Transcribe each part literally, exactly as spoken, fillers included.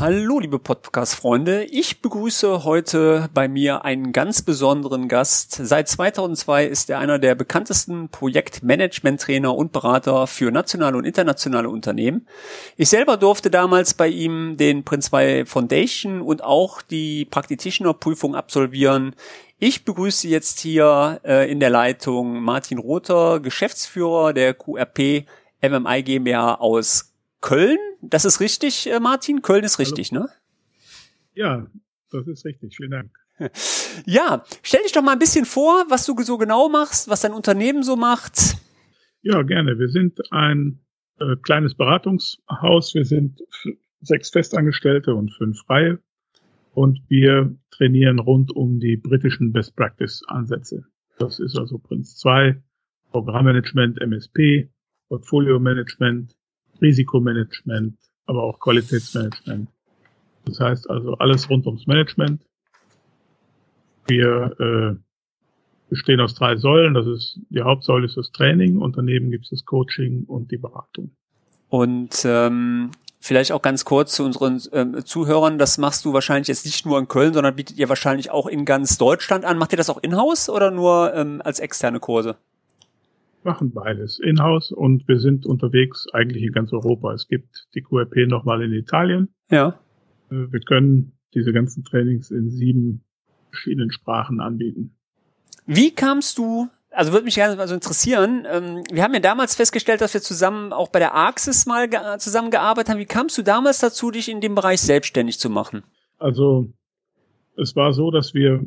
Hallo, liebe Podcast-Freunde. Ich begrüße heute bei mir einen ganz besonderen Gast. Seit zweitausendzwei ist er einer der bekanntesten Projektmanagement-Trainer und Berater für nationale und internationale Unternehmen. Ich selber durfte damals bei ihm den Prince zwei Foundation und auch die Practitioner-Prüfung absolvieren. Ich begrüße jetzt hier äh, in der Leitung Martin Rother, Geschäftsführer der Q R P M M I GmbH aus Köln. Das ist richtig, äh, Martin? Köln ist richtig, Hallo. Ne? Ja, das ist richtig. Vielen Dank. Ja, stell dich doch mal ein bisschen vor, was du so genau machst, was dein Unternehmen so macht. Ja, gerne. Wir sind ein äh, kleines Beratungshaus. Wir sind sechs Festangestellte und fünf Freie. Und wir trainieren rund um die britischen Best-Practice-Ansätze. Das ist also Prince zwei, Programmmanagement, M S P, Portfolio-Management, Risikomanagement, aber auch Qualitätsmanagement. Das heißt also alles rund ums Management. Wir äh, bestehen aus drei Säulen. Das ist, die Hauptsäule ist das Training und daneben gibt es das Coaching und die Beratung. Und ähm vielleicht auch ganz kurz zu unseren äh, Zuhörern, das machst du wahrscheinlich jetzt nicht nur in Köln, sondern bietet ihr wahrscheinlich auch in ganz Deutschland an. Macht ihr das auch in-house oder nur ähm, als externe Kurse? Machen beides, in-house, und wir sind unterwegs eigentlich in ganz Europa. Es gibt die Q R P nochmal in Italien. Ja. Äh, wir können diese ganzen Trainings in sieben verschiedenen Sprachen anbieten. Wie kamst du... Also würde mich gerne mal so interessieren. Wir haben ja damals festgestellt, dass wir zusammen auch bei der Arxis mal zusammengearbeitet haben. Wie kamst du damals dazu, dich in dem Bereich selbstständig zu machen? Also es war so, dass wir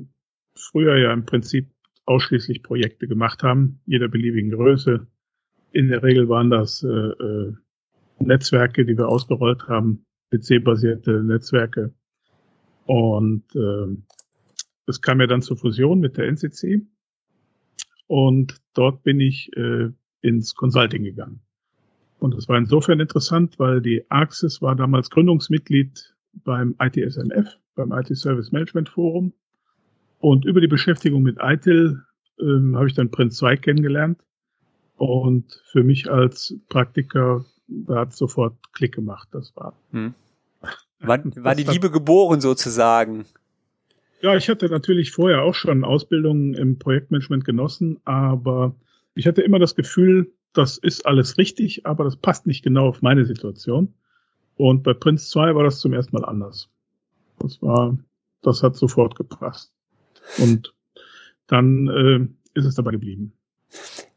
früher ja im Prinzip ausschließlich Projekte gemacht haben, jeder beliebigen Größe. In der Regel waren das äh, Netzwerke, die wir ausgerollt haben, P C-basierte Netzwerke. Und es äh, kam ja dann zur Fusion mit der N C C. Und dort bin ich äh, ins Consulting gegangen. Und das war insofern interessant, weil die Arxis war damals Gründungsmitglied beim I T S M F, beim I T Service Management Forum. Und über die Beschäftigung mit I T I L ähm, habe ich dann Prince zwei kennengelernt. Und für mich als Praktiker, da hat sofort Klick gemacht. Das war, hm. war, war die Liebe geboren sozusagen. Ja, ich hatte natürlich vorher auch schon Ausbildungen im Projektmanagement genossen, aber ich hatte immer das Gefühl, das ist alles richtig, aber das passt nicht genau auf meine Situation. Und bei Prince zwei war das zum ersten Mal anders. Das war, das hat sofort gepasst. Und dann äh, ist es dabei geblieben.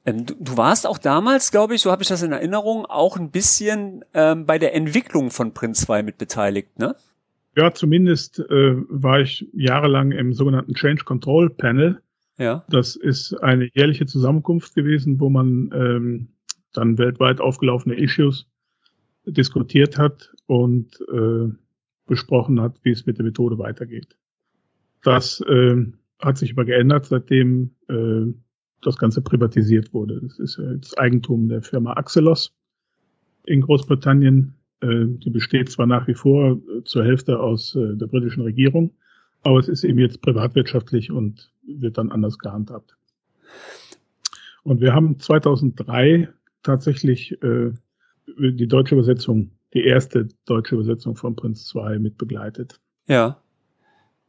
Ähm, du, du warst auch damals, glaube ich, so habe ich das in Erinnerung, auch ein bisschen ähm, bei der Entwicklung von Prince zwei mit beteiligt, ne? Ja, zumindest äh, war ich jahrelang im sogenannten Change Control Panel. Ja. Das ist eine jährliche Zusammenkunft gewesen, wo man ähm, dann weltweit aufgelaufene Issues diskutiert hat und äh, besprochen hat, wie es mit der Methode weitergeht. Das äh, hat sich aber geändert, seitdem äh, das Ganze privatisiert wurde. Das ist ja jetzt Eigentum der Firma Axelos in Großbritannien. Die besteht zwar nach wie vor zur Hälfte aus der britischen Regierung, aber es ist eben jetzt privatwirtschaftlich und wird dann anders gehandhabt. Und wir haben zweitausenddrei tatsächlich äh, die deutsche Übersetzung, die erste deutsche Übersetzung von Prince zwei mit begleitet. Ja.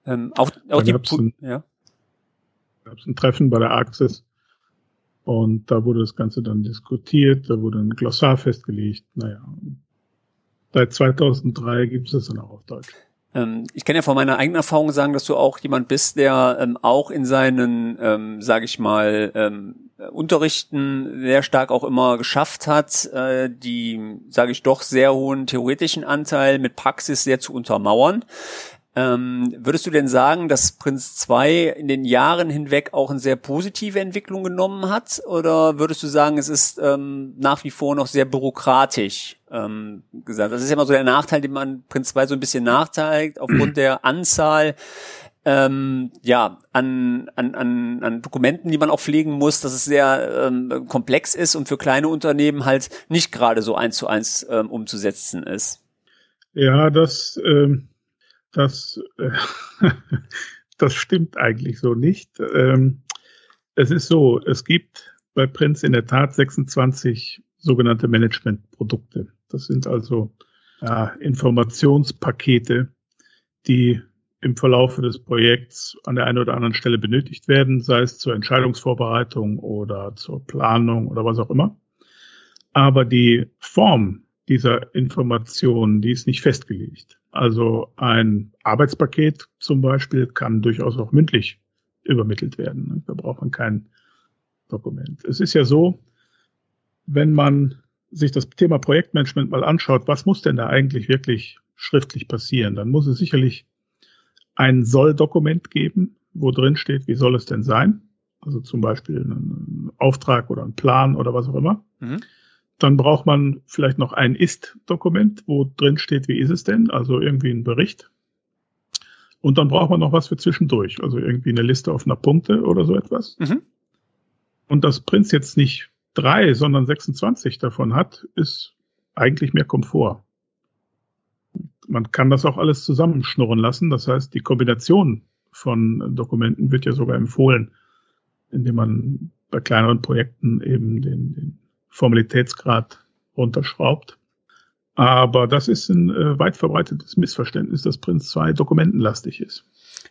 Ähm, auch auch da gab's die. Da ja. gab es ein Treffen bei der Arxis und da wurde das Ganze dann diskutiert, da wurde ein Glossar festgelegt, naja. Seit zweitausenddrei gibt es das dann auch auf Deutsch. Ähm, ich kann ja von meiner eigenen Erfahrung sagen, dass du auch jemand bist, der ähm, auch in seinen, ähm, sage ich mal, ähm, Unterrichten sehr stark auch immer geschafft hat, äh, die, sage ich doch, sehr hohen theoretischen Anteil mit Praxis sehr zu untermauern. Ähm, würdest du denn sagen, dass Prince zwei in den Jahren hinweg auch eine sehr positive Entwicklung genommen hat? Oder würdest du sagen, es ist ähm, nach wie vor noch sehr bürokratisch? Gesagt. Das ist ja immer so der Nachteil, den man Prince zwei so ein bisschen nachteilt, aufgrund der Anzahl ähm, ja, an, an, an, an Dokumenten, die man auch pflegen muss, dass es sehr ähm, komplex ist und für kleine Unternehmen halt nicht gerade so eins zu eins ähm, umzusetzen ist. Ja, das, ähm, das, äh, das stimmt eigentlich so nicht. Ähm, es ist so, es gibt bei Prince in der Tat sechsundzwanzig sogenannte Managementprodukte. Das sind also äh, Informationspakete, die im Verlauf des Projekts an der einen oder anderen Stelle benötigt werden, sei es zur Entscheidungsvorbereitung oder zur Planung oder was auch immer. Aber die Form dieser Informationen, die ist nicht festgelegt. Also ein Arbeitspaket zum Beispiel kann durchaus auch mündlich übermittelt werden. Da braucht man kein Dokument. Es ist ja so, wenn man sich das Thema Projektmanagement mal anschaut, was muss denn da eigentlich wirklich schriftlich passieren? Dann muss es sicherlich ein Soll-Dokument geben, wo drin steht, wie soll es denn sein? Also zum Beispiel ein Auftrag oder ein Plan oder was auch immer. Mhm. Dann braucht man vielleicht noch ein Ist-Dokument, wo drin steht, wie ist es denn? Also irgendwie ein Bericht. Und dann braucht man noch was für zwischendurch. Also irgendwie eine Liste offener Punkte oder so etwas. Mhm. Und dass Prince jetzt nicht drei, sondern sechsundzwanzig davon hat, ist eigentlich mehr Komfort. Man kann das auch alles zusammenschnurren lassen. Das heißt, die Kombination von Dokumenten wird ja sogar empfohlen, indem man bei kleineren Projekten eben den, den Formalitätsgrad runterschraubt. Aber das ist ein äh, weit verbreitetes Missverständnis, dass Prince zwei dokumentenlastig ist.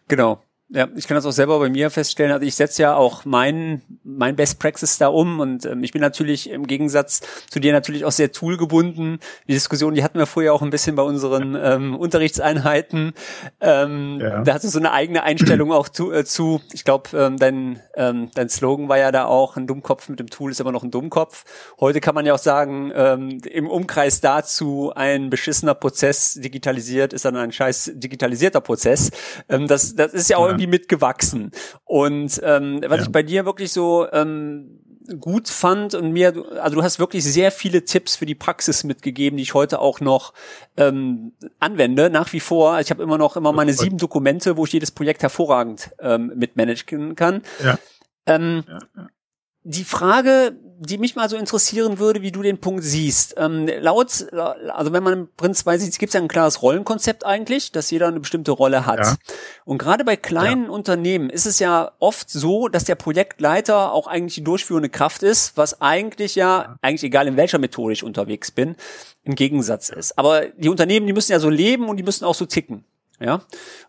Genau. Ja, ich kann das auch selber bei mir feststellen. Also ich setze ja auch mein, mein Best Practice da um und ähm, ich bin natürlich im Gegensatz zu dir natürlich auch sehr toolgebunden. Die Diskussion, die hatten wir vorher auch ein bisschen bei unseren ähm, Unterrichtseinheiten. Ähm, ja. Da hast du so eine eigene Einstellung auch zu. Äh, zu. Ich glaube, ähm, dein, ähm, dein Slogan war ja da auch, ein Dummkopf mit dem Tool ist immer noch ein Dummkopf. Heute kann man ja auch sagen, ähm, im Umkreis dazu ein beschissener Prozess digitalisiert ist dann ein scheiß digitalisierter Prozess. Ähm, das, das ist ja auch ja. irgendwie mitgewachsen. Und ähm, was ja. ich bei dir wirklich so ähm, gut fand und mir, also du hast wirklich sehr viele Tipps für die Praxis mitgegeben, die ich heute auch noch ähm, anwende, nach wie vor. Ich habe immer noch immer meine sieben Dokumente, wo ich jedes Projekt hervorragend ähm, mitmanagen kann. Ja. Ähm, ja, ja. Die Frage, die mich mal so interessieren würde, wie du den Punkt siehst. Ähm, laut, also wenn man Prince zwei sieht, gibt es ja ein klares Rollenkonzept eigentlich, dass jeder eine bestimmte Rolle hat. Ja. Und gerade bei kleinen ja. Unternehmen ist es ja oft so, dass der Projektleiter auch eigentlich die durchführende Kraft ist, was eigentlich ja, ja. eigentlich egal in welcher Methode ich unterwegs bin, im Gegensatz ist. Aber die Unternehmen, die müssen ja so leben und die müssen auch so ticken. Ja.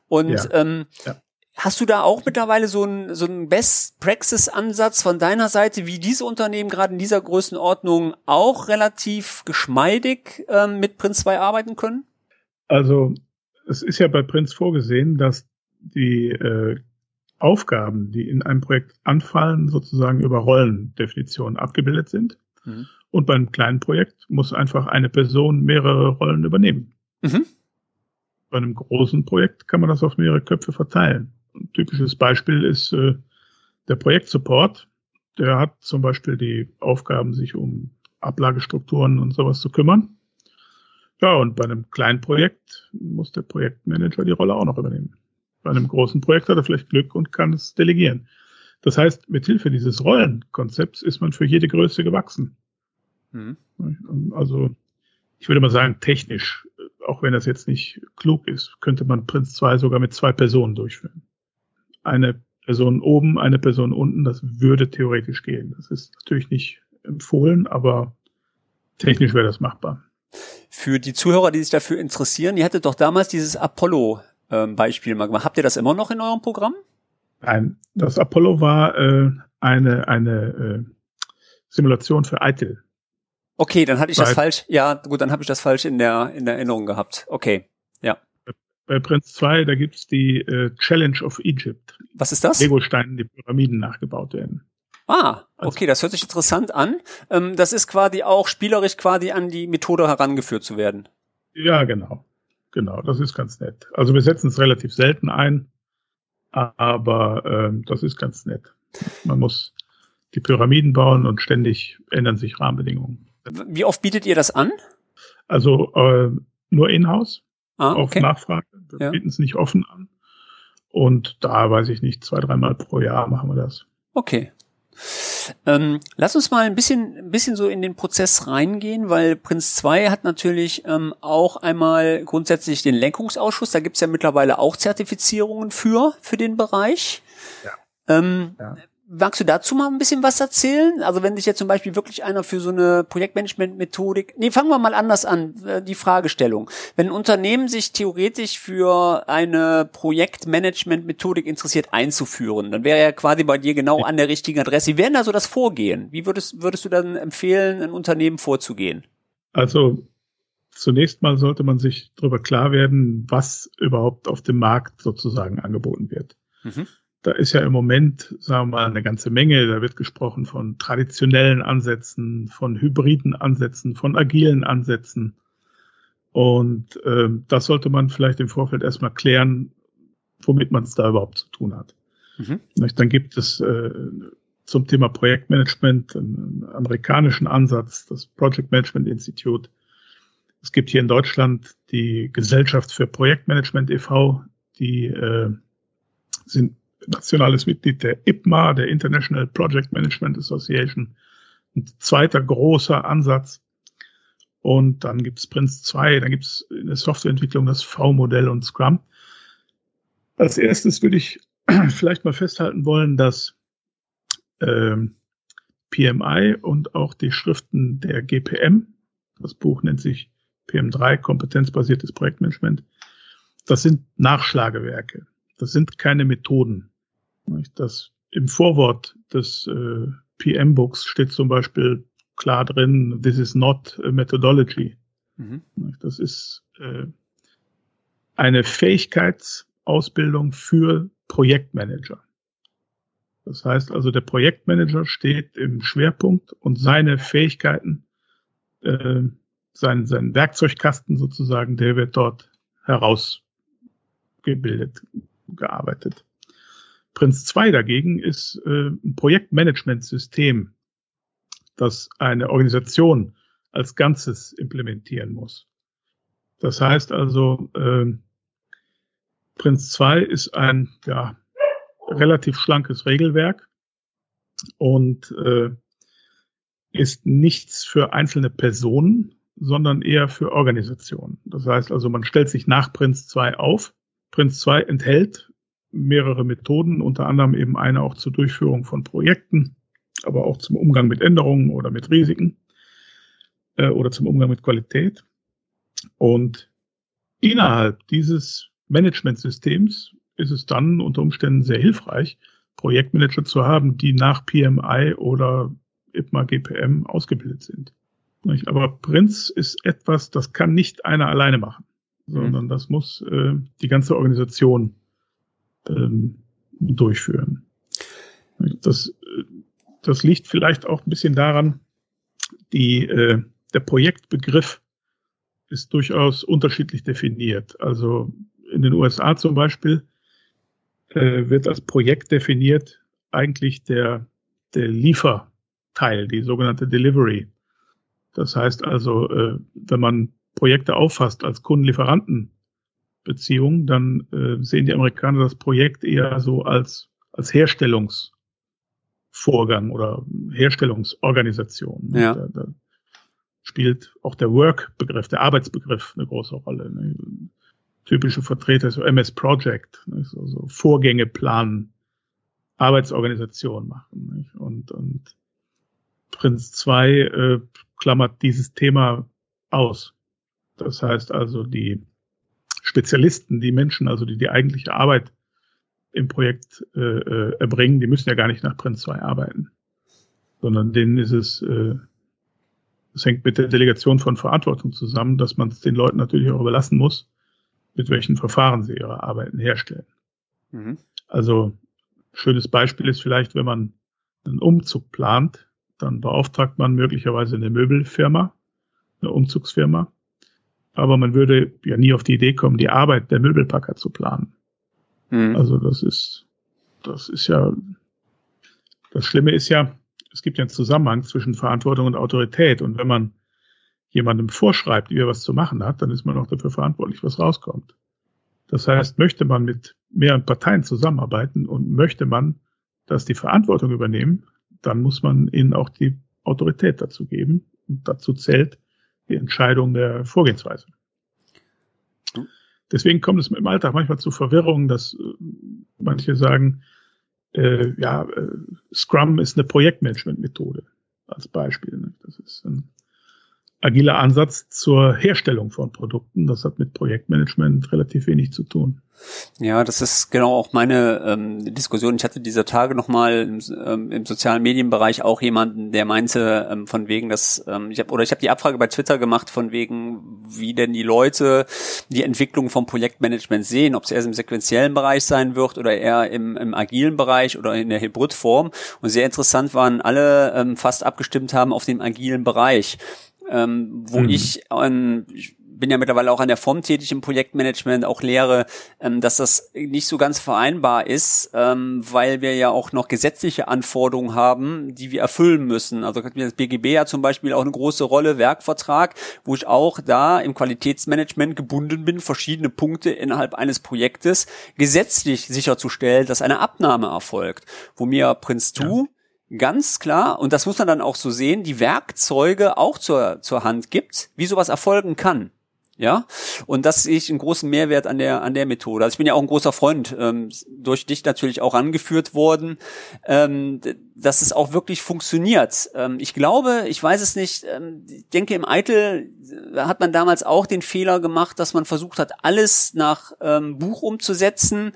Und ja. Ähm, ja. Hast du da auch mittlerweile so einen, so einen Best-Praxis-Ansatz von deiner Seite, wie diese Unternehmen gerade in dieser Größenordnung auch relativ geschmeidig ähm, mit Prince zwei arbeiten können? Also es ist ja bei Prince vorgesehen, dass die äh, Aufgaben, die in einem Projekt anfallen, sozusagen über Rollendefinitionen abgebildet sind. Mhm. Und bei einem kleinen Projekt muss einfach eine Person mehrere Rollen übernehmen. Mhm. Bei einem großen Projekt kann man das auf mehrere Köpfe verteilen. Ein typisches Beispiel ist äh, der Projektsupport. Der hat zum Beispiel die Aufgaben, sich um Ablagestrukturen und sowas zu kümmern. Ja, und bei einem kleinen Projekt muss der Projektmanager die Rolle auch noch übernehmen. Bei einem großen Projekt hat er vielleicht Glück und kann es delegieren. Das heißt, mit Hilfe dieses Rollenkonzepts ist man für jede Größe gewachsen. Mhm. Also, ich würde mal sagen, technisch, auch wenn das jetzt nicht klug ist, könnte man Prince zwei sogar mit zwei Personen durchführen. Eine Person oben, eine Person unten, das würde theoretisch gehen. Das ist natürlich nicht empfohlen, aber technisch wäre das machbar. Für die Zuhörer, die sich dafür interessieren, ihr hattet doch damals dieses Apollo-Beispiel mal gemacht. Habt ihr das immer noch in eurem Programm? Nein, das Apollo war äh, eine, eine äh, Simulation für I T I L. Okay, dann hatte ich bei, das falsch. Ja, gut, dann habe ich das falsch in der in der Erinnerung gehabt. Okay, ja. Bei Prince zwei, da gibt's die äh, Challenge of Egypt. Was ist das? Legosteinen, die Pyramiden nachgebaut werden. Ah, okay, also, das hört sich interessant an. Ähm, das ist quasi auch spielerisch quasi an die Methode herangeführt zu werden. Ja, genau, genau. Das ist ganz nett. Also wir setzen es relativ selten ein, aber ähm, das ist ganz nett. Man muss die Pyramiden bauen und ständig ändern sich Rahmenbedingungen. Wie oft bietet ihr das an? Also äh, nur in-house, ah, okay. auf Nachfrage. Wir ja. bieten es nicht offen an. Und da, weiß ich nicht, zwei, dreimal pro Jahr machen wir das. Okay. Ähm, lass uns mal ein bisschen ein bisschen so in den Prozess reingehen, weil Prince zwei hat natürlich ähm, auch einmal grundsätzlich den Lenkungsausschuss. Da gibt es ja mittlerweile auch Zertifizierungen für, für den Bereich. Ja. Ähm, ja. Magst du dazu mal ein bisschen was erzählen? Also wenn sich jetzt zum Beispiel wirklich einer für so eine Projektmanagement-Methodik... Nee, fangen wir mal anders an, die Fragestellung. Wenn ein Unternehmen sich theoretisch für eine Projektmanagement-Methodik interessiert einzuführen, dann wäre ja quasi bei dir genau an der richtigen Adresse. Wie wäre denn also das Vorgehen? Wie würdest, würdest du dann empfehlen, ein Unternehmen vorzugehen? Also zunächst mal sollte man sich darüber klar werden, was überhaupt auf dem Markt sozusagen angeboten wird. Mhm. Da ist ja im Moment, sagen wir mal, eine ganze Menge. Da wird gesprochen von traditionellen Ansätzen, von hybriden Ansätzen, von agilen Ansätzen. Und äh, das sollte man vielleicht im Vorfeld erstmal klären, womit man es da überhaupt zu tun hat. Mhm. Dann gibt es äh, zum Thema Projektmanagement einen amerikanischen Ansatz, das Project Management Institute. Es gibt hier in Deutschland die Gesellschaft für Projektmanagement e V, die äh, sind nationales Mitglied der I P M A, der International Project Management Association, ein zweiter großer Ansatz. Und dann gibt es PRINCE zwei, dann gibt es in der Softwareentwicklung das V-Modell und Scrum. Als erstes würde ich vielleicht mal festhalten wollen, dass ähm, P M I und auch die Schriften der G P M, das Buch nennt sich P M drei, kompetenzbasiertes Projektmanagement, das sind Nachschlagewerke. Das sind keine Methoden. Das im Vorwort des äh, P M-Books steht zum Beispiel klar drin, this is not a methodology. Mhm. Das ist äh, eine Fähigkeitsausbildung für Projektmanager. Das heißt also, der Projektmanager steht im Schwerpunkt und seine Fähigkeiten, äh, sein, sein Werkzeugkasten sozusagen, der wird dort herausgebildet, gearbeitet. PRINCE zwei dagegen ist äh, ein Projektmanagementsystem, das eine Organisation als Ganzes implementieren muss. Das heißt also, äh, PRINCE zwei ist ein ja, relativ schlankes Regelwerk und äh, ist nichts für einzelne Personen, sondern eher für Organisationen. Das heißt also, man stellt sich nach PRINCE zwei auf. PRINCE zwei enthält mehrere Methoden, unter anderem eben eine auch zur Durchführung von Projekten, aber auch zum Umgang mit Änderungen oder mit Risiken äh, oder zum Umgang mit Qualität. Und innerhalb dieses Managementsystems ist es dann unter Umständen sehr hilfreich, Projektmanager zu haben, die nach P M I oder I P M A G P M ausgebildet sind. Aber PRINCE ist etwas, das kann nicht einer alleine machen, sondern das muss äh, die ganze Organisation ähm, durchführen. Das, das liegt vielleicht auch ein bisschen daran, die, äh, der Projektbegriff ist durchaus unterschiedlich definiert. Also in den U S A zum Beispiel äh, wird als Projekt definiert eigentlich der, der Lieferteil, die sogenannte Delivery. Das heißt also, äh, wenn man Projekte auffasst als Kunden-Lieferanten-Beziehung, dann äh, sehen die Amerikaner das Projekt eher so als, als Herstellungsvorgang oder Herstellungsorganisation. Ja. Da, da spielt auch der Work-Begriff, der Arbeitsbegriff eine große Rolle. Ne? Typische Vertreter ist so M S Project, ne? so, so Vorgänge planen, Arbeitsorganisation machen. Ne? Und, und PRINCE zwei äh, klammert dieses Thema aus. Das heißt also, die Spezialisten, die Menschen, also die die eigentliche Arbeit im Projekt äh, erbringen, die müssen ja gar nicht nach PRINCE zwei arbeiten, sondern denen ist es, äh, es hängt mit der Delegation von Verantwortung zusammen, dass man es den Leuten natürlich auch überlassen muss, mit welchen Verfahren sie ihre Arbeiten herstellen. Mhm. Also schönes Beispiel ist vielleicht, wenn man einen Umzug plant, dann beauftragt man möglicherweise eine Möbelfirma, eine Umzugsfirma, aber man würde ja nie auf die Idee kommen, die Arbeit der Möbelpacker zu planen. Mhm. Also das ist, das ist ja, das Schlimme ist ja, es gibt ja einen Zusammenhang zwischen Verantwortung und Autorität. Und wenn man jemandem vorschreibt, wie er was zu machen hat, dann ist man auch dafür verantwortlich, was rauskommt. Das heißt, möchte man mit mehreren Parteien zusammenarbeiten und möchte man, dass die Verantwortung übernehmen, dann muss man ihnen auch die Autorität dazu geben. Und dazu zählt die Entscheidung der Vorgehensweise. Deswegen kommt es im Alltag manchmal zu Verwirrungen, dass manche sagen, äh, ja, äh, Scrum ist eine Projektmanagement-Methode als Beispiel. Ne? Das ist ein agiler Ansatz zur Herstellung von Produkten. Das hat mit Projektmanagement relativ wenig zu tun. Ja, das ist genau auch meine ähm, Diskussion. Ich hatte dieser Tage nochmal im, ähm, im sozialen Medienbereich auch jemanden, der meinte, ähm, von wegen, dass ähm, ich habe oder ich habe die Abfrage bei Twitter gemacht, von wegen, wie denn die Leute die Entwicklung vom Projektmanagement sehen, ob es erst im sequentiellen Bereich sein wird oder eher im, im agilen Bereich oder in der Hybridform. Und sehr interessant waren alle, ähm, fast abgestimmt haben auf den agilen Bereich. Ähm, wo mhm. ich, ähm, ich bin ja mittlerweile auch an der F O M tätig im Projektmanagement, auch lehre, ähm, dass das nicht so ganz vereinbar ist, ähm, weil wir ja auch noch gesetzliche Anforderungen haben, die wir erfüllen müssen. Also das B G B ja zum Beispiel auch eine große Rolle, Werkvertrag, wo ich auch da im Qualitätsmanagement gebunden bin, verschiedene Punkte innerhalb eines Projektes gesetzlich sicherzustellen, dass eine Abnahme erfolgt, wo mir Prince zwei ja. ganz klar, und das muss man dann auch so sehen, die Werkzeuge auch zur zur Hand gibt, wie sowas erfolgen kann. Ja, und das sehe ich einen großen Mehrwert an der an der Methode. Also ich bin ja auch ein großer Freund, ähm, durch dich natürlich auch angeführt worden, ähm, dass es auch wirklich funktioniert. Ähm, ich glaube, ich weiß es nicht, ähm, ich denke im I T I L hat man damals auch den Fehler gemacht, dass man versucht hat, alles nach ähm, Buch umzusetzen,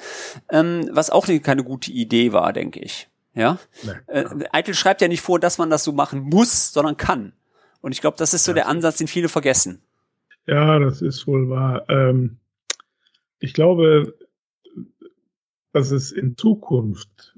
ähm, was auch keine gute Idee war, denke ich. Ja, nee. äh, I T I L schreibt ja nicht vor, dass man das so machen muss, sondern kann. Und ich glaube, das ist so ja. der Ansatz, den viele vergessen. Ja, das ist wohl wahr. Ähm, ich glaube, dass es in Zukunft,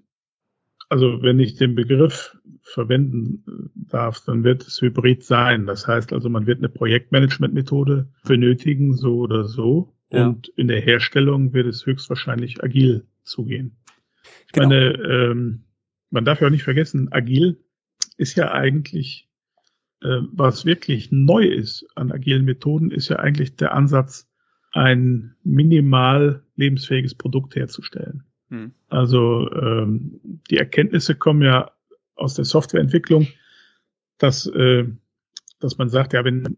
also wenn ich den Begriff verwenden darf, dann wird es hybrid sein. Das heißt also, man wird eine Projektmanagement-Methode benötigen, so oder so. Ja. Und in der Herstellung wird es höchstwahrscheinlich agil zugehen. Ich genau. meine, ähm, man darf ja auch nicht vergessen, agil ist ja eigentlich, äh, was wirklich neu ist an agilen Methoden, ist ja eigentlich der Ansatz, ein minimal lebensfähiges Produkt herzustellen. Hm. Also ähm, die Erkenntnisse kommen ja aus der Softwareentwicklung, dass, äh, dass man sagt, ja, wenn,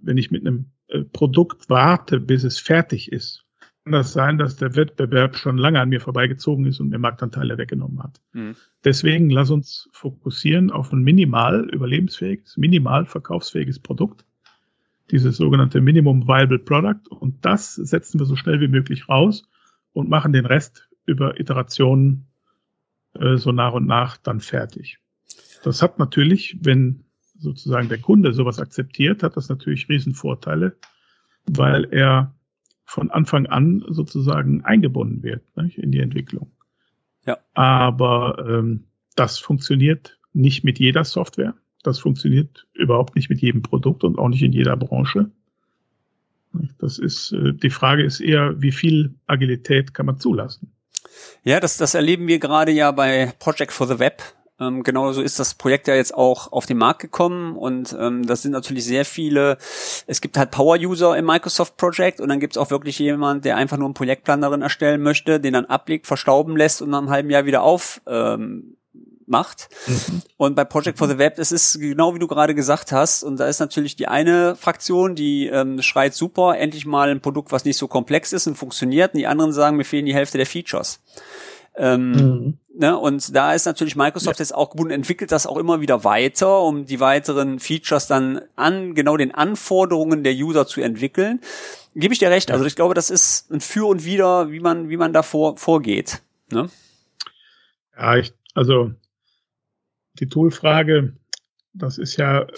wenn ich mit einem äh, Produkt warte, bis es fertig ist, kann das sein, dass der Wettbewerb schon lange an mir vorbeigezogen ist und mir Marktanteile weggenommen hat. Mhm. Deswegen lass uns fokussieren auf ein minimal überlebensfähiges, minimal verkaufsfähiges Produkt, dieses sogenannte Minimum Viable Product, und das setzen wir so schnell wie möglich raus und machen den Rest über Iterationen äh, so nach und nach dann fertig. Das hat natürlich, wenn sozusagen der Kunde sowas akzeptiert, hat das natürlich Riesenvorteile, weil er von Anfang an sozusagen eingebunden wird, nicht, in die Entwicklung. Ja. Aber ähm, das funktioniert nicht mit jeder Software. Das funktioniert überhaupt nicht mit jedem Produkt und auch nicht in jeder Branche. Das ist äh, die Frage ist eher, wie viel Agilität kann man zulassen? Ja, das, das erleben wir gerade ja bei Project for the Web. Genau so ist das Projekt ja jetzt auch auf den Markt gekommen, und ähm, das sind natürlich sehr viele, es gibt halt Power-User im Microsoft Project, und dann gibt es auch wirklich jemand, der einfach nur einen Projektplan darin erstellen möchte, den dann ablegt, verstauben lässt und nach einem halben Jahr wieder auf ähm, macht. Mhm. Und bei Project for the Web, es ist genau wie du gerade gesagt hast, und da ist natürlich die eine Fraktion, die ähm, schreit super, endlich mal ein Produkt, was nicht so komplex ist und funktioniert, und die anderen sagen, mir fehlen die Hälfte der Features. Ähm, mhm. ne, und da ist natürlich Microsoft ja. jetzt auch gebunden, entwickelt das auch immer wieder weiter, um die weiteren Features dann an genau den Anforderungen der User zu entwickeln. Gebe ich dir recht. Ja. Also ich glaube, das ist ein Für und Wider, wie man wie man da vor, vorgeht. Ne? Ja, ich, also die Tool-Frage, das ist ja,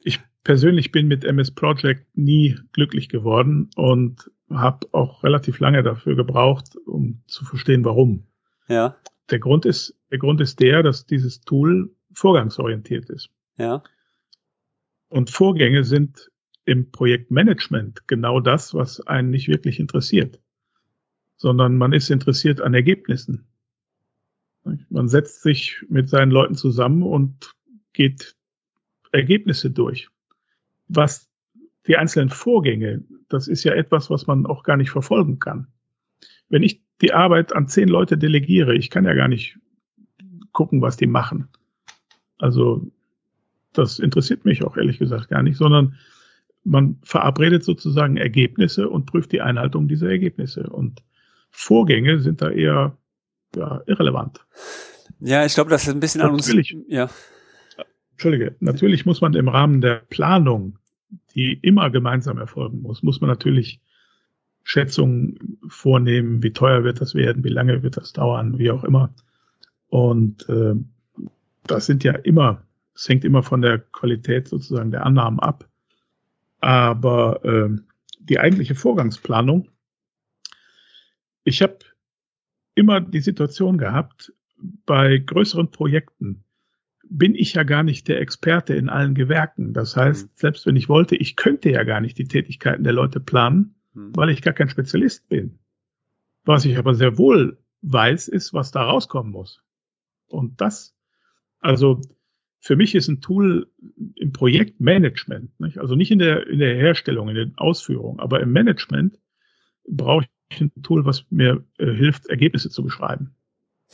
ich persönlich bin mit M S Project nie glücklich geworden und habe auch relativ lange dafür gebraucht, um zu verstehen, warum. Ja. Der Grund ist, der Grund ist der, dass dieses Tool vorgangsorientiert ist. Ja. Und Vorgänge sind im Projektmanagement genau das, was einen nicht wirklich interessiert, sondern man ist interessiert an Ergebnissen. Man setzt sich mit seinen Leuten zusammen und geht Ergebnisse durch. Was die einzelnen Vorgänge, das ist ja etwas, was man auch gar nicht verfolgen kann. Wenn ich die Arbeit an zehn Leute delegiere, ich kann ja gar nicht gucken, was die machen. Also das interessiert mich auch ehrlich gesagt gar nicht, sondern man verabredet sozusagen Ergebnisse und prüft die Einhaltung dieser Ergebnisse. Und Vorgänge sind da eher ja, irrelevant. Ja, ich glaube, das ist ein bisschen natürlich, an uns. Ja. Entschuldige, natürlich muss man im Rahmen der Planung, die immer gemeinsam erfolgen muss, muss man natürlich Schätzungen vornehmen, wie teuer wird das werden, wie lange wird das dauern, wie auch immer. Und äh, das sind ja immer, es hängt immer von der Qualität sozusagen der Annahmen ab. Aber äh, die eigentliche Vorgangsplanung, ich habe immer die Situation gehabt, bei größeren Projekten bin ich ja gar nicht der Experte in allen Gewerken. Das heißt, selbst wenn ich wollte, ich könnte ja gar nicht die Tätigkeiten der Leute planen, weil ich gar kein Spezialist bin. Was ich aber sehr wohl weiß, ist, was da rauskommen muss. Und das, also für mich ist ein Tool im Projektmanagement, nicht? Also nicht in der, in der Herstellung, in der Ausführung, aber im Management brauche ich ein Tool, was mir äh, hilft, Ergebnisse zu beschreiben,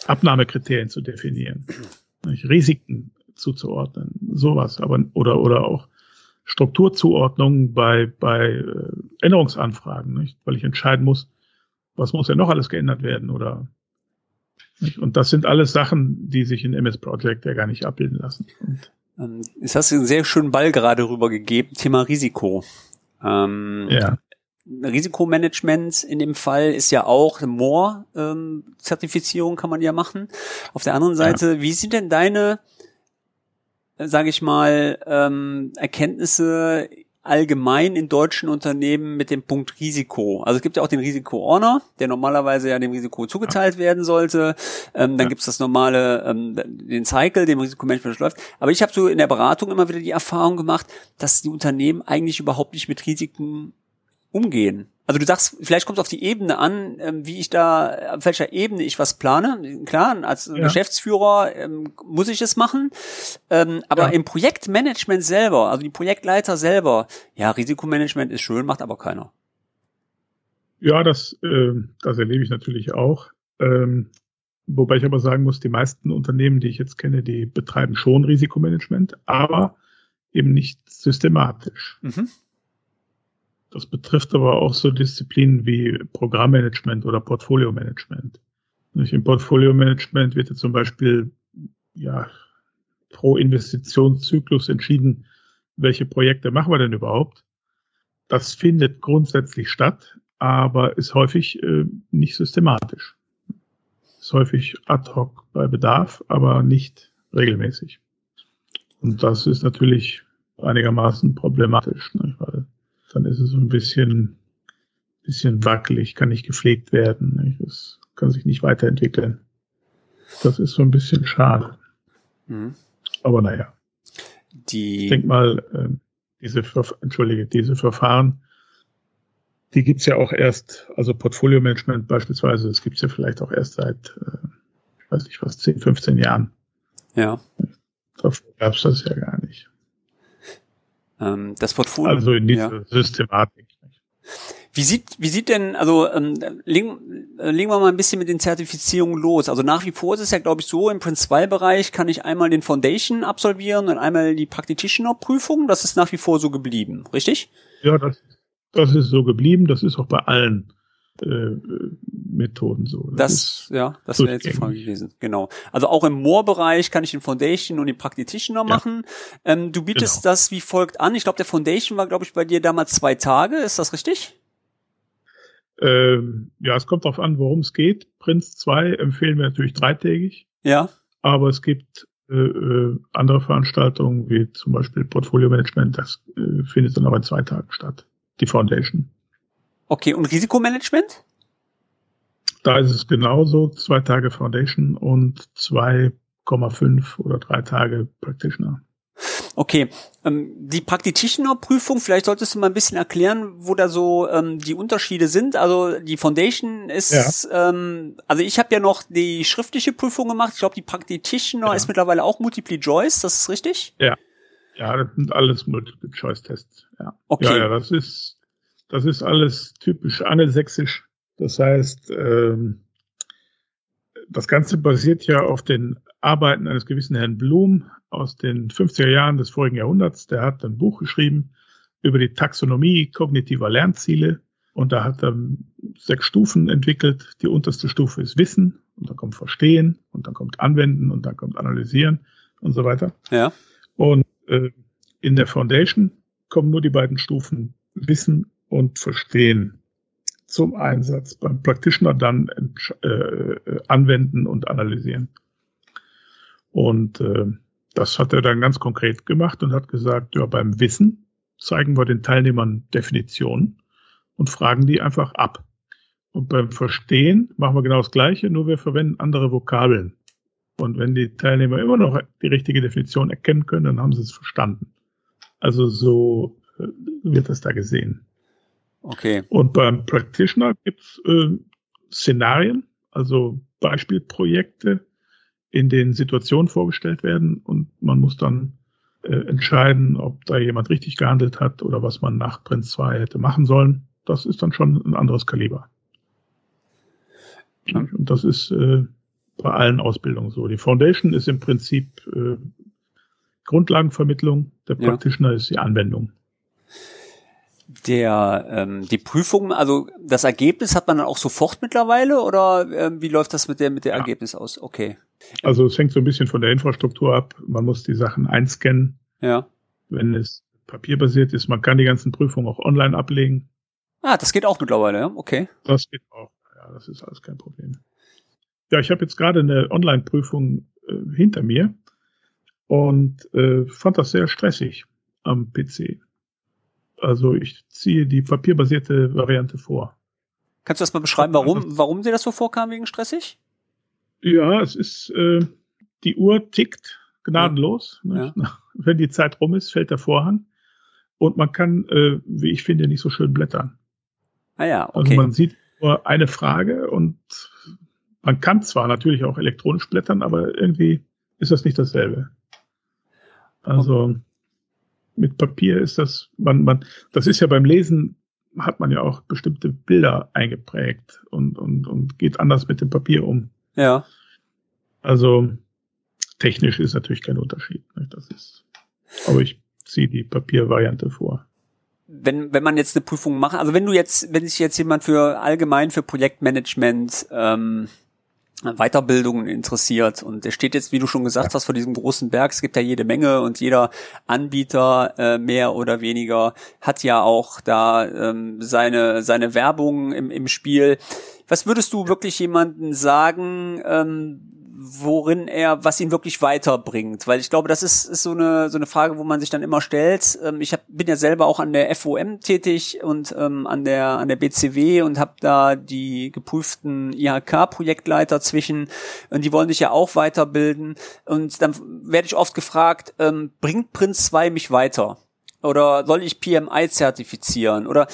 Abnahmekriterien zu definieren, nicht? Risiken zuzuordnen, sowas, aber oder oder auch Strukturzuordnung bei bei Änderungsanfragen, nicht? Weil ich entscheiden muss, was muss denn noch alles geändert werden oder nicht? Und das sind alles Sachen, die sich in M S Project ja gar nicht abbilden lassen. Und jetzt hast du einen sehr schönen Ball gerade rübergegeben, Thema Risiko. Ähm, ja. Risikomanagement in dem Fall ist ja auch More ähm, Zertifizierung kann man ja machen. Auf der anderen Seite, ja. Wie sind denn deine, sage ich mal, ähm, Erkenntnisse allgemein in deutschen Unternehmen mit dem Punkt Risiko? Also es gibt ja auch den Risiko-Owner, der normalerweise ja dem Risiko zugeteilt ja. werden sollte. Ähm, dann ja. gibt's das normale, ähm, den Cycle, dem Risikomanagement läuft. Aber ich habe so in der Beratung immer wieder die Erfahrung gemacht, dass die Unternehmen eigentlich überhaupt nicht mit Risiken umgehen. Also du sagst, vielleicht kommt es auf die Ebene an, wie ich da, auf welcher Ebene ich was plane. Klar, als ja. Geschäftsführer ähm, muss ich es machen. Ähm, aber ja. im Projektmanagement selber, also die Projektleiter selber, ja, Risikomanagement ist schön, macht aber keiner. Ja, das, äh, das erlebe ich natürlich auch. Ähm, wobei ich aber sagen muss, die meisten Unternehmen, die ich jetzt kenne, die betreiben schon Risikomanagement, aber eben nicht systematisch. Mhm. Das betrifft aber auch so Disziplinen wie Programmmanagement oder Portfolio-Management. Im Portfolio-Management wird ja zum Beispiel ja, pro Investitionszyklus entschieden, welche Projekte machen wir denn überhaupt. Das findet grundsätzlich statt, aber ist häufig äh, nicht systematisch. Ist häufig ad hoc bei Bedarf, aber nicht regelmäßig. Und das ist natürlich einigermaßen problematisch, ne, weil dann ist es so ein bisschen, bisschen wackelig, kann nicht gepflegt werden, nicht? Es kann sich nicht weiterentwickeln. Das ist so ein bisschen schade. Mhm. Aber naja. Die ich denke mal, diese, entschuldige, diese Verfahren, die gibt's ja auch erst, also Portfolio-Management beispielsweise, das gibt's ja vielleicht auch erst seit, ich weiß nicht was, zehn, fünfzehn Jahren. Ja. Davor gab's das ja gar nicht. Das Portfolio. Also in dieser ja. Systematik. Wie sieht, wie sieht denn, also ähm, legen, legen wir mal ein bisschen mit den Zertifizierungen los. Also nach wie vor ist es ja, glaube ich, so, im Prince zwei Bereich kann ich einmal den Foundation absolvieren und einmal die Practitioner-Prüfung. Das ist nach wie vor so geblieben, richtig? Ja, das, das ist so geblieben. Das ist auch bei allen äh, Methoden so. Das, das ja, das wäre jetzt die Frage gewesen. Genau. Also auch im More-Bereich kann ich den Foundation und den Practitioner ja. machen. Ähm, du bietest genau. das wie folgt an. Ich glaube, der Foundation war, glaube ich, bei dir damals zwei Tage. Ist das richtig? Ähm, ja, es kommt darauf an, worum es geht. Prince zwei empfehlen wir natürlich dreitägig. Ja. Aber es gibt äh, äh, andere Veranstaltungen, wie zum Beispiel Portfolio-Management. Das äh, findet dann auch in zwei Tagen statt. Die Foundation. Okay, und Risikomanagement? Da ist es genauso, zwei Tage Foundation und zwei Komma fünf oder drei Tage Practitioner. Okay, ähm, die Practitioner-Prüfung, vielleicht solltest du mal ein bisschen erklären, wo da so ähm, die Unterschiede sind. Also die Foundation ist, ja. ähm, also ich habe ja noch die schriftliche Prüfung gemacht. Ich glaube, die Practitioner ja. ist mittlerweile auch Multiple Choice, das ist richtig? Ja, ja, das sind alles Multiple Choice-Tests. Ja. Okay. Ja, ja, das ist, das ist alles typisch angelsächsisch. Das heißt, das Ganze basiert ja auf den Arbeiten eines gewissen Herrn Bloom aus den fünfziger Jahren des vorigen Jahrhunderts. Der hat ein Buch geschrieben über die Taxonomie kognitiver Lernziele. Und da hat er sechs Stufen entwickelt. Die unterste Stufe ist Wissen. und dann kommt Verstehen und dann kommt Anwenden und dann kommt Analysieren und so weiter. Ja. Und äh, in der Foundation kommen nur die beiden Stufen Wissen und Verstehen zum Einsatz. Beim Practitioner dann äh, Anwenden und Analysieren. Und äh, das hat er dann ganz konkret gemacht und hat gesagt, ja, beim Wissen zeigen wir den Teilnehmern Definitionen und fragen die einfach ab. Und beim Verstehen machen wir genau das Gleiche, nur wir verwenden andere Vokabeln. Und wenn die Teilnehmer immer noch die richtige Definition erkennen können, dann haben sie es verstanden. Also so wird das da gesehen. Okay. Und beim Practitioner gibt's äh, Szenarien, also Beispielprojekte, in denen Situationen vorgestellt werden und man muss dann äh, entscheiden, ob da jemand richtig gehandelt hat oder was man nach Prince zwei hätte machen sollen. Das ist dann schon ein anderes Kaliber. Und das ist äh, bei allen Ausbildungen so. Die Foundation ist im Prinzip äh, Grundlagenvermittlung, der Practitioner ja. ist die Anwendung. Der ähm, die Prüfung, also das Ergebnis hat man dann auch sofort mittlerweile oder äh, wie läuft das mit der mit der ja. Ergebnis aus? Okay. Also es hängt so ein bisschen von der Infrastruktur ab. Man muss die Sachen einscannen, ja. wenn es papierbasiert ist. Man kann die ganzen Prüfungen auch online ablegen. Ah, das geht auch mittlerweile, ja? Okay. Das geht auch, ja, das ist alles kein Problem. Ja, ich habe jetzt gerade eine Online-Prüfung äh, hinter mir und äh, fand das sehr stressig am P C. Also ich ziehe die papierbasierte Variante vor. Kannst du das mal beschreiben, warum, warum dir das so vorkam, wegen stressig? Ja, es ist, äh, die Uhr tickt gnadenlos. Ja. Ne? Wenn die Zeit rum ist, fällt der Vorhang. Und man kann, äh, wie ich finde, nicht so schön blättern. Ah ja, okay. Also man sieht nur eine Frage und man kann zwar natürlich auch elektronisch blättern, aber irgendwie ist das nicht dasselbe. Also... Okay. Mit Papier ist das, man, man, das ist ja beim Lesen, hat man ja auch bestimmte Bilder eingeprägt und, und, und geht anders mit dem Papier um. Ja. Also, technisch ist natürlich kein Unterschied, ne? Das ist, aber ich ziehe die Papiervariante vor. Wenn, wenn man jetzt eine Prüfung macht, also wenn du jetzt, wenn sich jetzt jemand für allgemein für Projektmanagement, ähm, Weiterbildungen interessiert und der steht jetzt, wie du schon gesagt hast, vor diesem großen Berg. Es gibt ja jede Menge und jeder Anbieter äh, mehr oder weniger hat ja auch da ähm, seine seine Werbung im, im Spiel. Was würdest du wirklich jemanden sagen, ähm, worin er, was ihn wirklich weiterbringt? Weil ich glaube, das ist, ist so eine so eine Frage, wo man sich dann immer stellt. Ähm, ich hab, bin ja selber auch an der F O M tätig und ähm, an der an der B C W und habe da die geprüften I H K-Projektleiter zwischen. Und die wollen dich ja auch weiterbilden. Und dann werde ich oft gefragt, ähm, bringt Prince zwei mich weiter? Oder soll ich P M I zertifizieren? Oder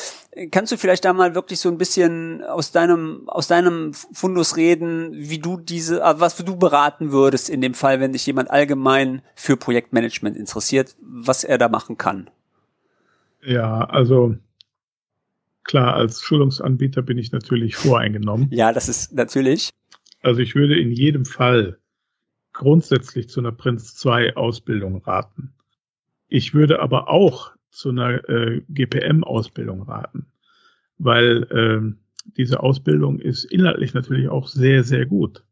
kannst du vielleicht da mal wirklich so ein bisschen aus deinem, aus deinem Fundus reden, wie du diese, was du beraten würdest in dem Fall, wenn dich jemand allgemein für Projektmanagement interessiert, was er da machen kann? Ja, also klar, als Schulungsanbieter bin ich natürlich voreingenommen. Ja, das ist natürlich. Also ich würde in jedem Fall grundsätzlich zu einer Prince zwei Ausbildung raten. Ich würde aber auch zu einer äh, G P M-Ausbildung raten, weil ähm, diese Ausbildung ist inhaltlich natürlich auch sehr, sehr gut.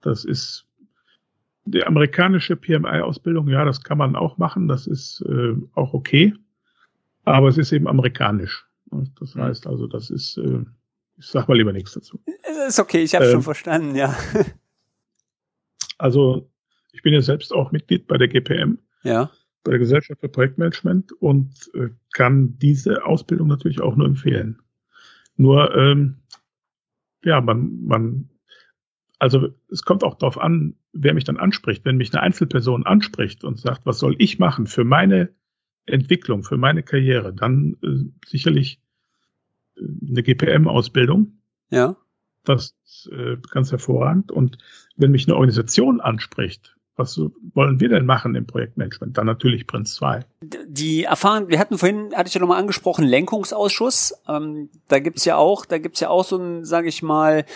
Das ist die amerikanische P M I-Ausbildung, ja, das kann man auch machen, das ist äh, auch okay, aber es ist eben amerikanisch. Und das heißt also, das ist, äh, ich sag mal lieber nichts dazu. Ist okay, ich habe ähm, schon verstanden, ja. Also ich bin ja selbst auch Mitglied bei der G P M. Ja. Bei der Gesellschaft für Projektmanagement und äh, kann diese Ausbildung natürlich auch nur empfehlen. Nur, ähm, ja, man, man, also es kommt auch darauf an, wer mich dann anspricht. Wenn mich eine Einzelperson anspricht und sagt, was soll ich machen für meine Entwicklung, für meine Karriere, dann äh, sicherlich äh, eine G P M-Ausbildung. Ja. Das ist äh, ganz hervorragend. Und wenn mich eine Organisation anspricht, was wollen wir denn machen im Projektmanagement? Dann natürlich Prince zwei. Die Erfahrung, wir hatten vorhin, hatte ich ja nochmal angesprochen, Lenkungsausschuss. Ähm, da gibt's ja auch, da gibt's ja auch so einen, sage ich mal,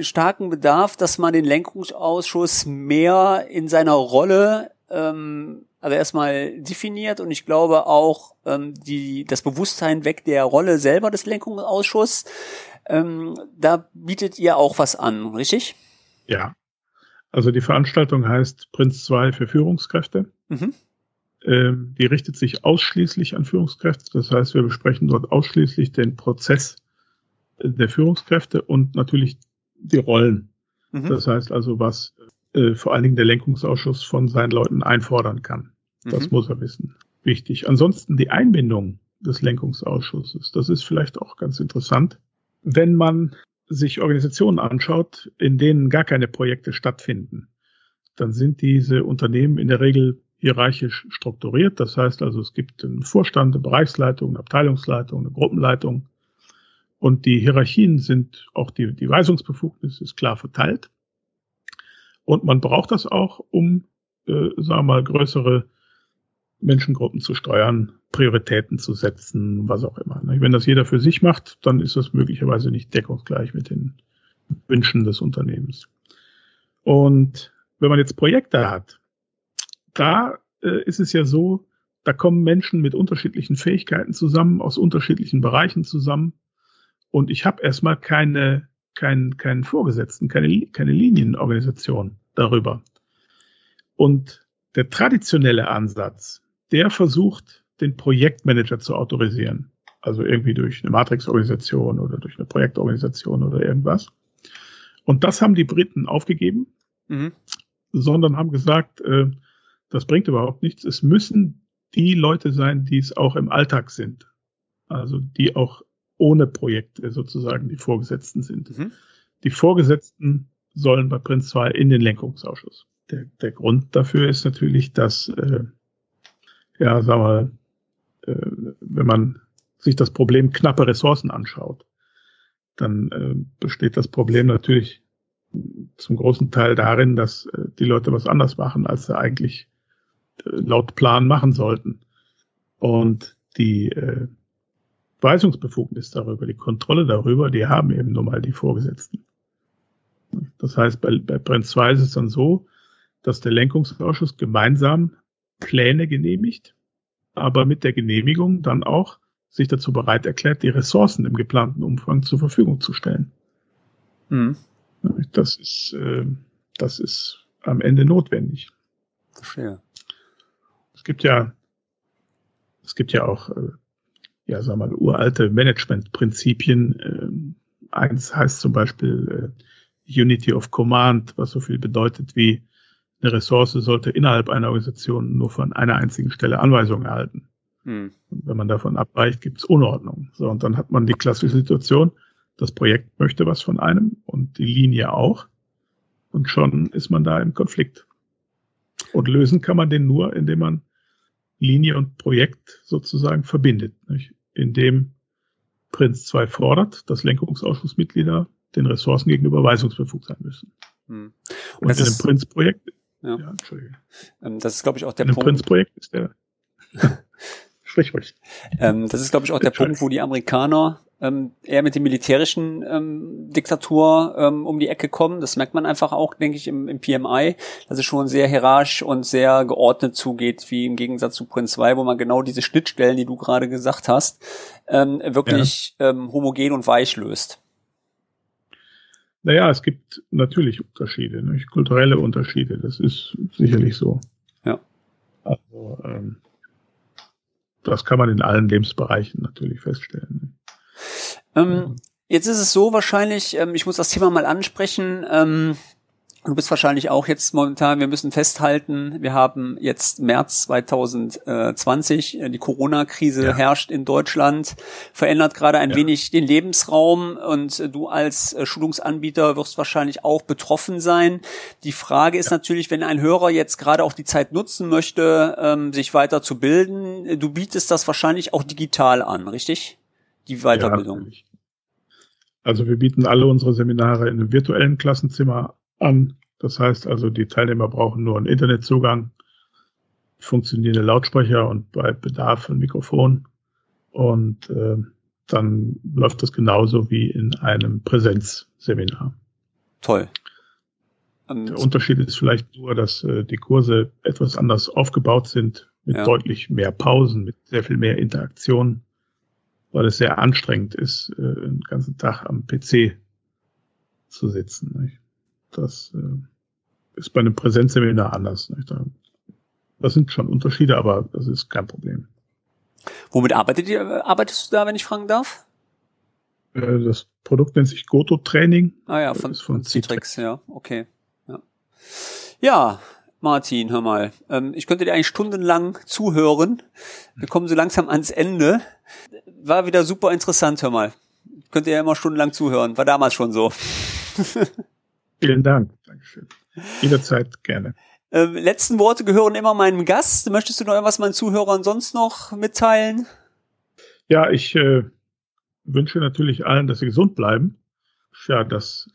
starken Bedarf, dass man den Lenkungsausschuss mehr in seiner Rolle, ähm, also erstmal definiert und ich glaube auch ähm, die, das Bewusstsein weg der Rolle selber des Lenkungsausschusses. Ähm, da bietet ihr auch was an, richtig? Ja, also die Veranstaltung heißt Prince zwei für Führungskräfte. Mhm. Ähm, die richtet sich ausschließlich an Führungskräfte. Das heißt, wir besprechen dort ausschließlich den Prozess der Führungskräfte und natürlich die Rollen. Mhm. Das heißt also, was äh, vor allen Dingen der Lenkungsausschuss von seinen Leuten einfordern kann. Das mhm. muss er wissen. Wichtig. Ansonsten die Einbindung des Lenkungsausschusses. Das ist vielleicht auch ganz interessant. Wenn man sich Organisationen anschaut, in denen gar keine Projekte stattfinden, dann sind diese Unternehmen in der Regel hierarchisch strukturiert. Das heißt also, es gibt einen Vorstand, eine Bereichsleitung, eine Abteilungsleitung, eine Gruppenleitung. Und die Hierarchien sind, auch die, die Weisungsbefugnis ist klar verteilt. Und man braucht das auch, um, äh, sagen wir mal, größere Menschengruppen zu steuern, Prioritäten zu setzen, was auch immer. Wenn das jeder für sich macht, dann ist das möglicherweise nicht deckungsgleich mit den Wünschen des Unternehmens. Und wenn man jetzt Projekte hat, da äh, ist es ja so, da kommen Menschen mit unterschiedlichen Fähigkeiten zusammen, aus unterschiedlichen Bereichen zusammen. Und ich habe erstmal keine, keinen, keinen Vorgesetzten, keine, keine Linienorganisation darüber. Und der traditionelle Ansatz, der versucht, den Projektmanager zu autorisieren. Also irgendwie durch eine Matrixorganisation oder durch eine Projektorganisation oder irgendwas. Und das haben die Briten aufgegeben, mhm. sondern haben gesagt, äh, das bringt überhaupt nichts. Es müssen die Leute sein, die es auch im Alltag sind. Also die auch ohne Projekte sozusagen die Vorgesetzten sind. Mhm. Die Vorgesetzten sollen bei Prince zwei in den Lenkungsausschuss. Der, der Grund dafür ist natürlich, dass äh, ja, sagen wir, äh, wenn man sich das Problem knappe Ressourcen anschaut, dann äh, besteht das Problem natürlich zum großen Teil darin, dass äh, die Leute was anders machen, als sie eigentlich äh, laut Plan machen sollten. Und die äh, Weisungsbefugnis darüber, die Kontrolle darüber, die haben eben nun mal die Vorgesetzten. Das heißt, bei, bei Prince zwei ist es dann so, dass der Lenkungsausschuss gemeinsam Pläne genehmigt, aber mit der Genehmigung dann auch sich dazu bereit erklärt, die Ressourcen im geplanten Umfang zur Verfügung zu stellen. Mhm. Das ist, äh, das ist am Ende notwendig. Verstehe. Es gibt ja, es gibt ja auch, äh, ja, sagen wir mal, uralte Managementprinzipien. Äh, eins heißt zum Beispiel äh, Unity of Command, was so viel bedeutet wie: Eine Ressource sollte innerhalb einer Organisation nur von einer einzigen Stelle Anweisungen erhalten. Hm. Und wenn man davon abweicht, gibt es Unordnung. So, und dann hat man die klassische Situation, das Projekt möchte was von einem und die Linie auch. Und schon ist man da im Konflikt. Und lösen kann man den nur, indem man Linie und Projekt sozusagen verbindet. Nicht? Indem Prince zwei fordert, dass Lenkungsausschussmitglieder den Ressourcen gegenüber weisungsbefugt sein müssen. Hm. Und, und das in einem Prince-Projekt Ja. ja, Entschuldigung. Das ist, glaube ich, auch der Punkt. Im Prince-Projekt ist der. Sprich ruhig. Das ist, glaube ich, auch der Punkt, wo die Amerikaner ähm, eher mit dem militärischen ähm, Diktatur ähm, um die Ecke kommen. Das merkt man einfach auch, denke ich, im, im P M I, dass es schon sehr hierarchisch und sehr geordnet zugeht, wie im Gegensatz zu Prince zwei, wo man genau diese Schnittstellen, die du gerade gesagt hast, ähm, wirklich ja. ähm, homogen und weich löst. Naja, es gibt natürlich Unterschiede, nicht? Kulturelle Unterschiede, das ist sicherlich so. Ja. Also, ähm, das kann man in allen Lebensbereichen natürlich feststellen. Ähm, jetzt ist es so wahrscheinlich, ähm, ich muss das Thema mal ansprechen, ähm, du bist wahrscheinlich auch jetzt momentan, wir müssen festhalten, wir haben jetzt März zwanzig zwanzig, die Corona-Krise ja. herrscht in Deutschland, verändert gerade ein ja. wenig den Lebensraum und du als Schulungsanbieter wirst wahrscheinlich auch betroffen sein. Die Frage ist ja. natürlich, wenn ein Hörer jetzt gerade auch die Zeit nutzen möchte, sich weiter zu bilden, du bietest das wahrscheinlich auch digital an, richtig? Die Weiterbildung. Ja, also wir bieten alle unsere Seminare in einem virtuellen Klassenzimmer an. Das heißt also, die Teilnehmer brauchen nur einen Internetzugang, funktionierende Lautsprecher und bei Bedarf ein Mikrofon. Und äh, dann läuft das genauso wie in einem Präsenzseminar. Toll. Und der Unterschied ist vielleicht nur, dass äh, die Kurse etwas anders aufgebaut sind, mit ja. deutlich mehr Pausen, mit sehr viel mehr Interaktion, weil es sehr anstrengend ist, äh, den ganzen Tag am P C zu sitzen. Nicht? Das äh, ist bei einem Präsenzseminar anders. Nicht? Das sind schon Unterschiede, aber das ist kein Problem. Womit arbeitet ihr, arbeitest du da, wenn ich fragen darf? Äh, das Produkt nennt sich Goto-Training. Ah ja, von, von, von Citrix, Citrix, ja, okay. Ja. Ja. Martin, hör mal, ich könnte dir eigentlich stundenlang zuhören. Wir kommen so langsam ans Ende. War wieder super interessant, hör mal. Könnt ihr ja immer stundenlang zuhören. War damals schon so. Vielen Dank. Dankeschön. Jederzeit gerne. Ähm, letzten Worte gehören immer meinem Gast. Möchtest du noch irgendwas meinen Zuhörern sonst noch mitteilen? Ja, ich äh, wünsche natürlich allen, dass sie gesund bleiben. Ja, das...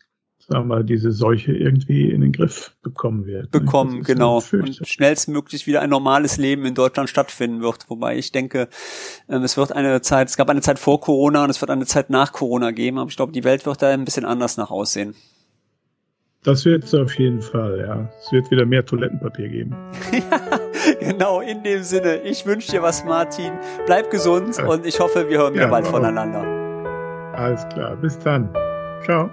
sagen wir mal, diese Seuche irgendwie in den Griff bekommen wird. Bekommen, genau. Und schnellstmöglich wieder ein normales Leben in Deutschland stattfinden wird. Wobei ich denke, es wird eine Zeit, es gab eine Zeit vor Corona und es wird eine Zeit nach Corona geben. Aber ich glaube, die Welt wird da ein bisschen anders nach aussehen. Das wird es auf jeden Fall, ja. Es wird wieder mehr Toilettenpapier geben. Genau, in dem Sinne. Ich wünsche dir was, Martin. Bleib gesund und ich hoffe, wir hören ja, wieder bald voneinander. Alles klar, bis dann. Ciao.